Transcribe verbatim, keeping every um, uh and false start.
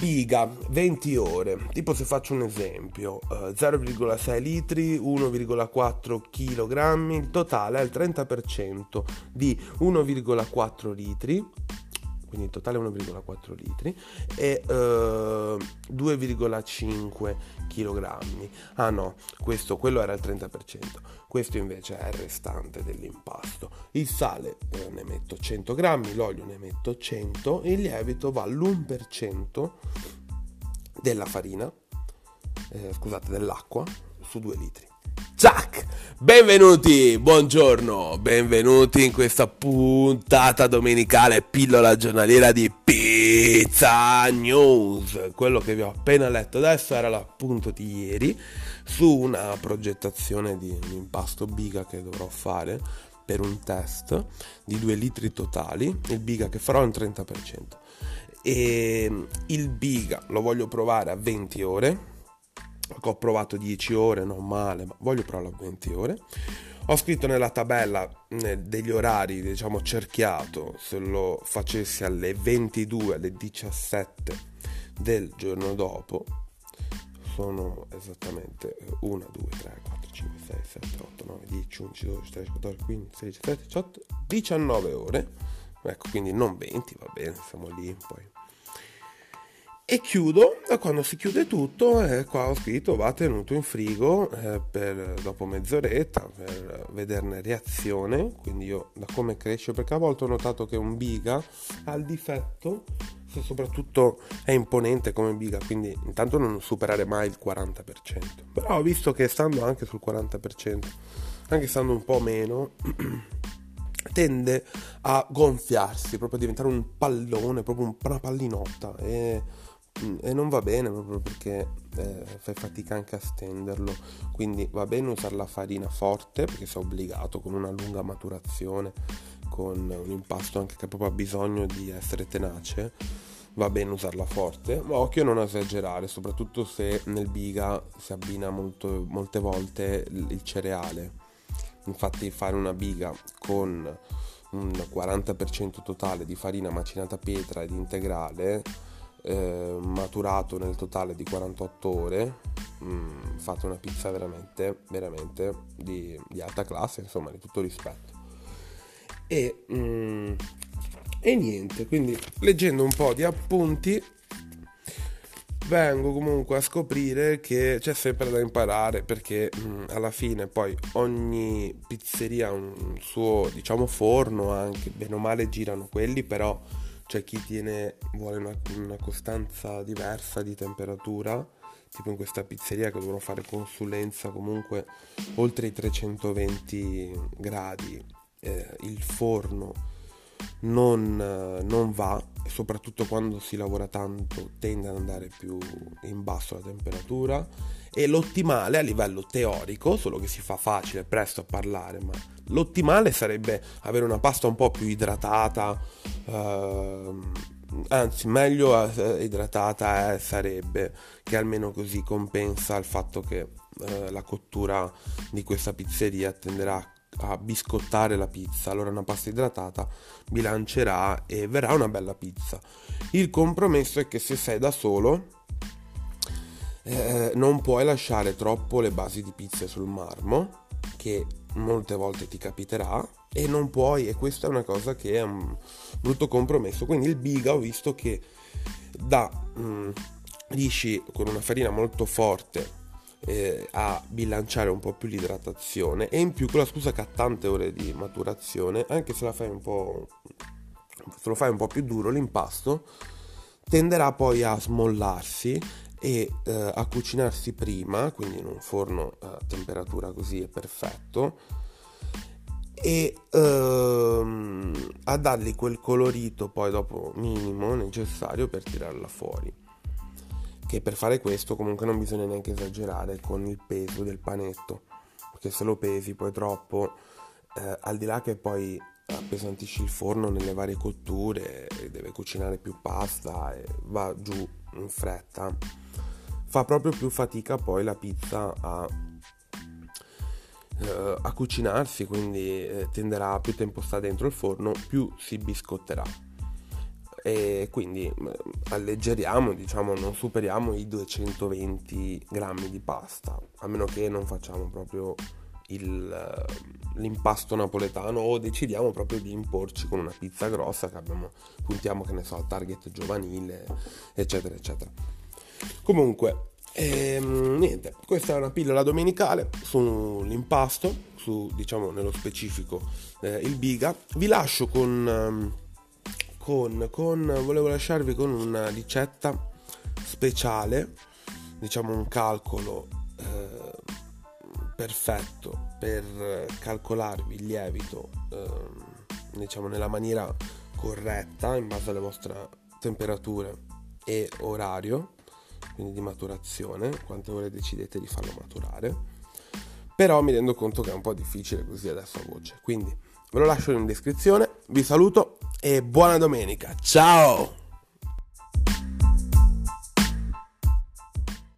Biga, venti ore, tipo se faccio un esempio, zero virgola sei litri, uno virgola quattro chilogrammi, il totale è il trenta per cento di uno virgola quattro litri, quindi il totale è uno virgola quattro litri, e uh, due virgola cinque chilogrammi. Ah no, questo, quello era il trenta per cento, questo invece è il restante dell'impasto. Il sale eh, ne metto cento grammi, l'olio ne metto cento, il lievito va all'uno per cento della farina, eh, scusate, dell'acqua su due litri. Ciak! Benvenuti, buongiorno, benvenuti in questa puntata domenicale, pillola giornaliera di Pizza News. Quello che vi ho appena letto adesso era l'appunto di ieri su una progettazione di un impasto biga che dovrò fare per un test di due litri totali. Il biga che farò è un trenta per cento e il biga lo voglio provare a venti ore. Ho provato dieci ore, non male, ma voglio provarlo a venti ore. Ho scritto nella tabella degli orari, diciamo cerchiato, se lo facessi alle ventidue, alle diciassette del giorno dopo, sono esattamente uno, due, tre, quattro, cinque, sei, sette, otto, nove, dieci, undici, dodici, tredici, quattordici, quindici, sedici, diciassette, diciotto, diciannove ore. Ecco, quindi non venti, va bene, siamo lì poi. E chiudo, e quando si chiude tutto, eh, qua ho scritto va tenuto in frigo eh, per dopo mezz'oretta per vederne reazione, quindi io da come cresce, perché a volte ho notato che un biga ha il difetto, se soprattutto è imponente come biga, quindi intanto non superare mai il quaranta per cento, però ho visto che stando anche sul quaranta per cento, anche stando un po' meno, tende a gonfiarsi, proprio a diventare un pallone, proprio una pallinotta, e e non va bene proprio perché eh, fai fatica anche a stenderlo, quindi va bene usare la farina forte perché sei obbligato, con una lunga maturazione, con un impasto anche che proprio ha bisogno di essere tenace, va bene usarla forte, ma occhio a non esagerare, soprattutto se nel biga si abbina molto, molte volte il cereale. Infatti fare una biga con un quaranta per cento totale di farina macinata pietra ed integrale, Eh, maturato nel totale di quarantotto ore, mh, fate una pizza veramente veramente di, di alta classe, insomma, di tutto rispetto. E, mh, e niente, quindi leggendo un po' di appunti vengo comunque a scoprire che c'è sempre da imparare, perché mh, alla fine poi ogni pizzeria ha un suo, diciamo, forno, anche bene o male girano quelli, però c'è chi tiene, vuole una, una costanza diversa di temperatura, tipo in questa pizzeria che dovrò fare consulenza, comunque oltre i trecentoventi gradi eh, il forno non, non va, soprattutto quando si lavora tanto tende ad andare più in basso la temperatura, e l'ottimale a livello teorico, solo che si fa facile, presto a parlare, ma l'ottimale sarebbe avere una pasta un po' più idratata, ehm, anzi meglio eh, idratata eh, sarebbe, che almeno così compensa il fatto che eh, la cottura di questa pizzeria tenderà a biscottare la pizza, allora una pasta idratata bilancerà e verrà una bella pizza. Il compromesso è che se sei da solo eh, non puoi lasciare troppo le basi di pizza sul marmo, che molte volte ti capiterà, e non puoi, e questa è una cosa che è un brutto compromesso. Quindi il biga ho visto che da mh, riesci con una farina molto forte eh, a bilanciare un po' più l'idratazione, e in più con la scusa che ha tante ore di maturazione, anche se la fai un po' se lo fai un po' più duro l'impasto tenderà poi a smollarsi e eh, a cucinarsi prima, quindi in un forno a temperatura così è perfetto, e ehm, a dargli quel colorito poi dopo minimo necessario per tirarla fuori, che per fare questo comunque non bisogna neanche esagerare con il peso del panetto, perché se lo pesi poi troppo eh, al di là che poi appesantisci il forno nelle varie cotture e deve cucinare più pasta e va giù in fretta, fa proprio più fatica poi la pizza a, eh, a cucinarsi, quindi eh, tenderà, più tempo sta dentro il forno più si biscotterà. e quindi alleggeriamo, diciamo, non superiamo i duecentoventi grammi di pasta, a meno che non facciamo proprio il, l'impasto napoletano o decidiamo proprio di imporci con una pizza grossa che abbiamo, puntiamo, che ne so, al target giovanile, eccetera eccetera. Comunque ehm, niente, questa è una pillola domenicale sull'impasto, su, diciamo, nello specifico eh, il biga. Vi lascio con ehm, Con, con, volevo lasciarvi con una ricetta speciale, diciamo un calcolo eh, perfetto per calcolarvi il lievito, eh, diciamo nella maniera corretta in base alle vostre temperature e orario, quindi di maturazione, quante ore decidete di farlo maturare. Però mi rendo conto che è un po' difficile così adesso a voce, quindi ve lo lascio in descrizione. Vi saluto e buona domenica, ciao!